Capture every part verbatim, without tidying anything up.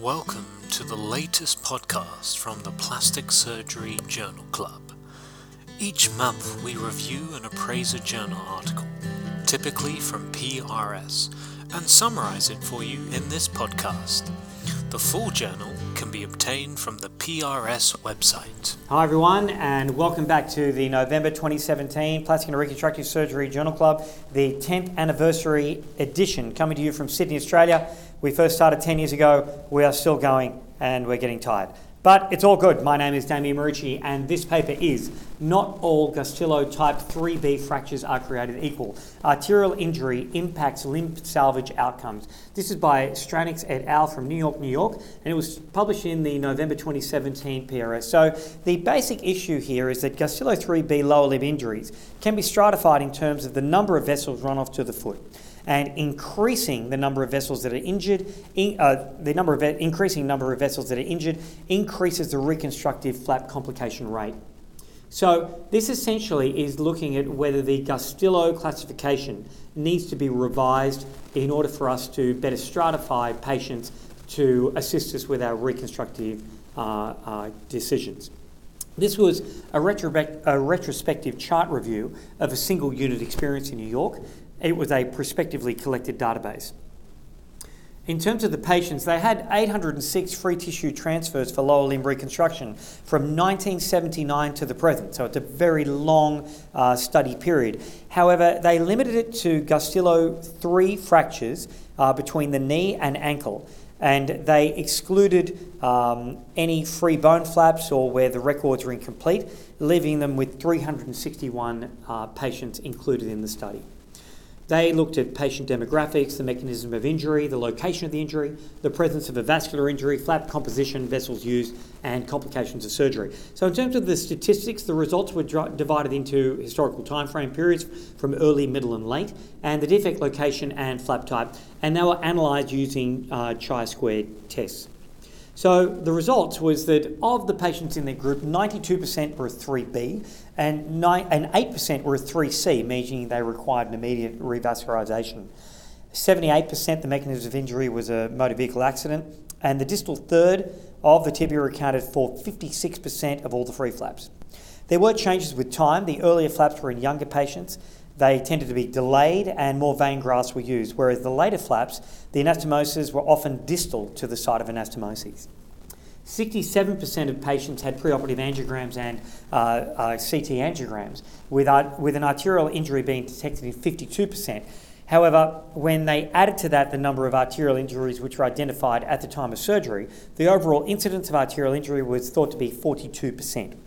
Welcome to the latest podcast from the Plastic Surgery Journal Club. Each month we review and appraise a journal article, typically from P R S, and summarize it for you in this podcast. The full journal can be obtained from the P R S website. Hi everyone, and welcome back to the November twenty seventeen Plastic and Reconstructive Surgery Journal Club, the tenth anniversary edition, coming to you from Sydney, Australia. We first started ten years ago, we are still going, and we're getting tired. But it's all good. My name is Damian Marucci, and this paper is Not All Gustilo Type three B Fractures Are Created Equal. Arterial Injury Impacts Limb Salvage Outcomes. This is by Stranix et al. From New York, New York, and it was published in the November twenty seventeen P R S. So the basic issue here is that Gustilo three B lower limb injuries can be stratified in terms of the number of vessels run off to the foot, and increasing the number of vessels that are injured, in, uh, the number of increasing number of vessels that are injured increases the reconstructive flap complication rate. So this essentially is looking at whether the Gustilo classification needs to be revised in order for us to better stratify patients to assist us with our reconstructive uh, uh, decisions. This was a, retro- a retrospective chart review of a single unit experience in New York. It was a prospectively collected database. In terms of the patients, they had eight hundred six free tissue transfers for lower limb reconstruction from nineteen seventy-nine to the present, so it's a very long uh, study period. However, they limited it to Gustilo three fractures uh, between the knee and ankle, and they excluded um, any free bone flaps or where the records are incomplete, leaving them with three hundred sixty-one uh, patients included in the study. They looked at patient demographics, the mechanism of injury, the location of the injury, the presence of a vascular injury, flap composition, vessels used, and complications of surgery. So in terms of the statistics, the results were d- divided into historical time frame periods from early, middle, and late, and the defect location and flap type, and they were analysed using uh, chi-squared tests. So the results was that of the patients in their group, ninety-two percent were a three B and eight percent were a three C, meaning they required an immediate revascularization. seventy-eight percent the mechanism of injury was a motor vehicle accident, and the distal third of the tibia accounted for fifty-six percent of all the free flaps. There were changes with time. The earlier flaps were in younger patients. They tended to be delayed and more vein grafts were used, whereas the later flaps, the anastomoses were often distal to the site of anastomoses. sixty-seven percent of patients had preoperative angiograms and uh, uh, C T angiograms, with, art- with an arterial injury being detected in fifty-two percent. However, when they added to that the number of arterial injuries which were identified at the time of surgery, the overall incidence of arterial injury was thought to be forty-two percent.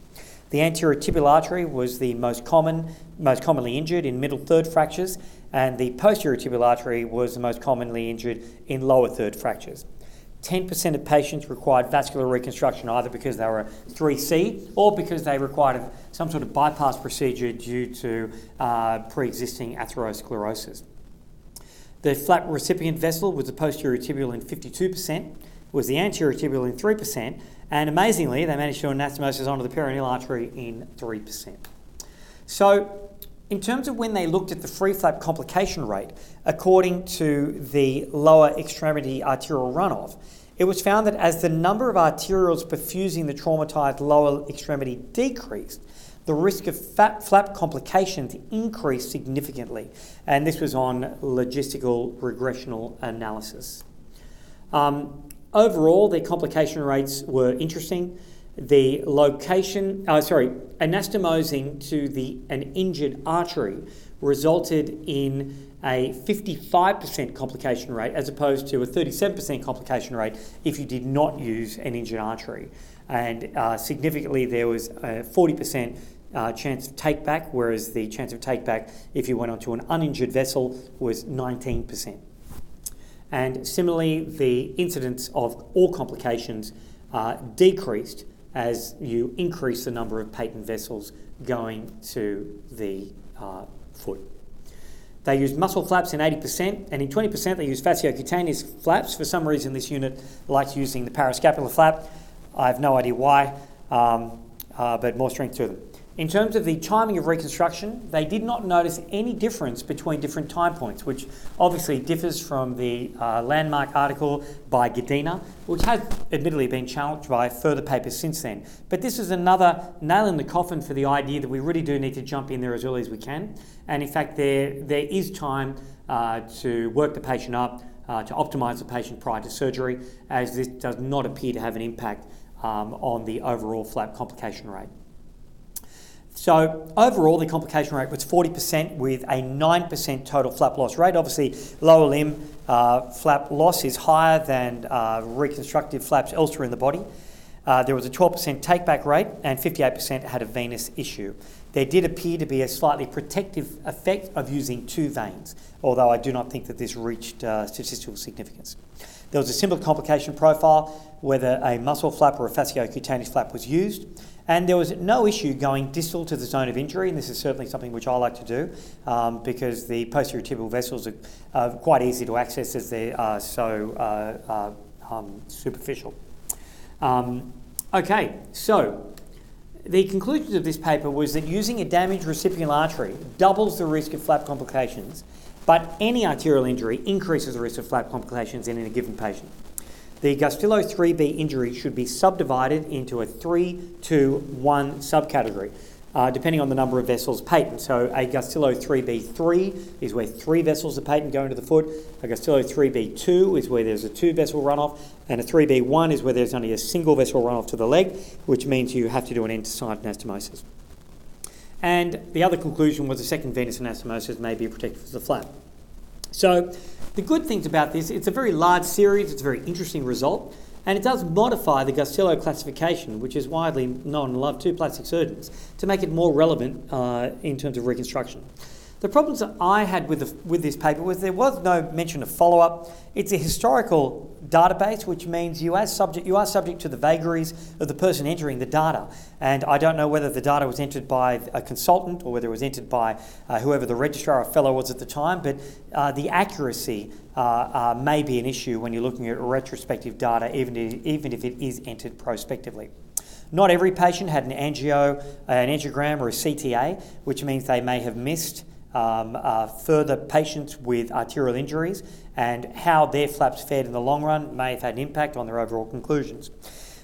The anterior tibial artery was the most common, most commonly injured in middle third fractures, and the posterior tibial artery was the most commonly injured in lower third fractures. ten percent of patients required vascular reconstruction either because they were a three C or because they required some sort of bypass procedure due to uh, pre-existing atherosclerosis. The flap recipient vessel was the posterior tibial in fifty-two percent, was the anterior tibial in three percent, and amazingly, they managed to anastomose onto the peroneal artery in three percent. So, in terms of when they looked at the free flap complication rate, according to the lower extremity arterial runoff, it was found that as the number of arterioles perfusing the traumatized lower extremity decreased, the risk of fat flap complications increased significantly. And this was on logistical regressional analysis. Um, Overall, their complication rates were interesting. The location, oh, sorry, anastomosing to the an injured artery resulted in a fifty-five percent complication rate as opposed to a thirty-seven percent complication rate if you did not use an injured artery. And uh, significantly, there was a forty percent uh, chance of take back, whereas the chance of take back if you went onto an uninjured vessel was nineteen percent. And similarly, the incidence of all complications uh, decreased as you increase the number of patent vessels going to the uh, foot. They used muscle flaps in eighty percent, and in twenty percent they used fasciocutaneous flaps. For some reason, this unit likes using the parascapular flap. I have no idea why, um, uh, but more strength to them. In terms of the timing of reconstruction, they did not notice any difference between different time points, which obviously differs from the uh, landmark article by Gedina, which has admittedly been challenged by further papers since then. But this is another nail in the coffin for the idea that we really do need to jump in there as early as we can. And in fact, there, there is time uh, to work the patient up, uh, to optimise the patient prior to surgery, as this does not appear to have an impact um, on the overall flap complication rate. So overall, the complication rate was forty percent with a nine percent total flap loss rate. Obviously, lower limb uh, flap loss is higher than uh, reconstructive flaps elsewhere in the body. Uh, there was a twelve percent take-back rate and fifty-eight percent had a venous issue. There did appear to be a slightly protective effect of using two veins, although I do not think that this reached uh, statistical significance. There was a similar complication profile, whether a muscle flap or a fasciocutaneous flap was used. And there was no issue going distal to the zone of injury, and this is certainly something which I like to do um, because the posterior tibial vessels are uh, quite easy to access as they are so uh, uh, um, superficial. Um, okay, so the conclusion of this paper was that using a damaged recipital artery doubles the risk of flap complications, but any arterial injury increases the risk of flap complications in a given patient. The Gustilo three B injury should be subdivided into a three two one subcategory, uh, depending on the number of vessels patent. So a Gustilo three B three is where three vessels are patent go into the foot. A Gustilo three B two is where there's a two-vessel runoff. And a three B one is where there's only a single vessel runoff to the leg, which means you have to do an end-to-side anastomosis. And the other conclusion was a second venous anastomosis may be protective of the flap. So the good things about this, it's a very large series, it's a very interesting result, and it does modify the Gustilo classification, which is widely known and loved to plastic surgeons, to make it more relevant uh, in terms of reconstruction. The problems that I had with, the, with this paper was there was no mention of follow-up. It's a historical database, which means you are, subject, you are subject to the vagaries of the person entering the data. And I don't know whether the data was entered by a consultant or whether it was entered by uh, whoever the registrar or fellow was at the time, but uh, the accuracy uh, uh, may be an issue when you're looking at retrospective data, even if, even if it is entered prospectively. Not every patient had an angio, an angiogram or a C T A, which means they may have missed Um, uh, further patients with arterial injuries, and how their flaps fared in the long run may have had an impact on their overall conclusions.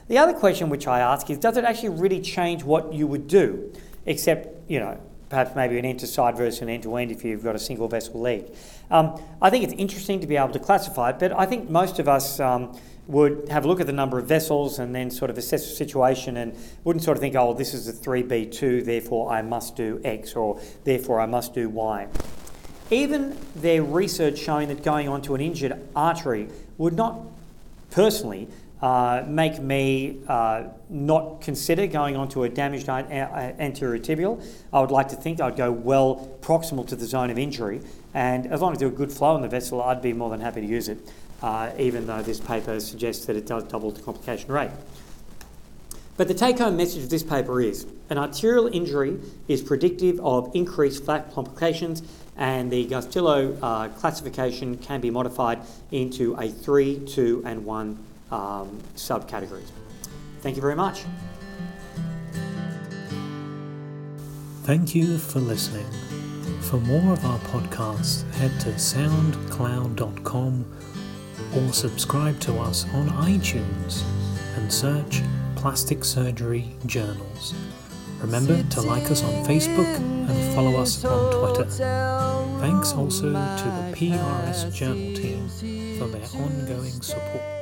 The other question which I ask is, does it actually really change what you would do? Except, you know, perhaps maybe an end-to-side versus an end-to-end if you've got a single vessel leg. Um, I think it's interesting to be able to classify it, but I think most of us um, would have a look at the number of vessels and then sort of assess the situation and wouldn't sort of think, oh, this is a three B two, therefore I must do X, or therefore I must do Y. Even their research showing that going onto an injured artery would not personally uh, make me uh, not consider going onto a damaged anterior tibial. I would like to think I'd go well proximal to the zone of injury, and as long as there was good flow in the vessel, I'd be more than happy to use it. Uh, even though this paper suggests that it does double the complication rate. But the take-home message of this paper is an arterial injury is predictive of increased flap complications, and the Gustilo uh, classification can be modified into a three, two, and one um, subcategories. Thank you very much. Thank you for listening. For more of our podcasts, head to soundcloud dot com or subscribe to us on iTunes and search Plastic Surgery Journals. Remember to like us on Facebook and follow us on Twitter. Thanks also to the P R S Journal team for their ongoing support.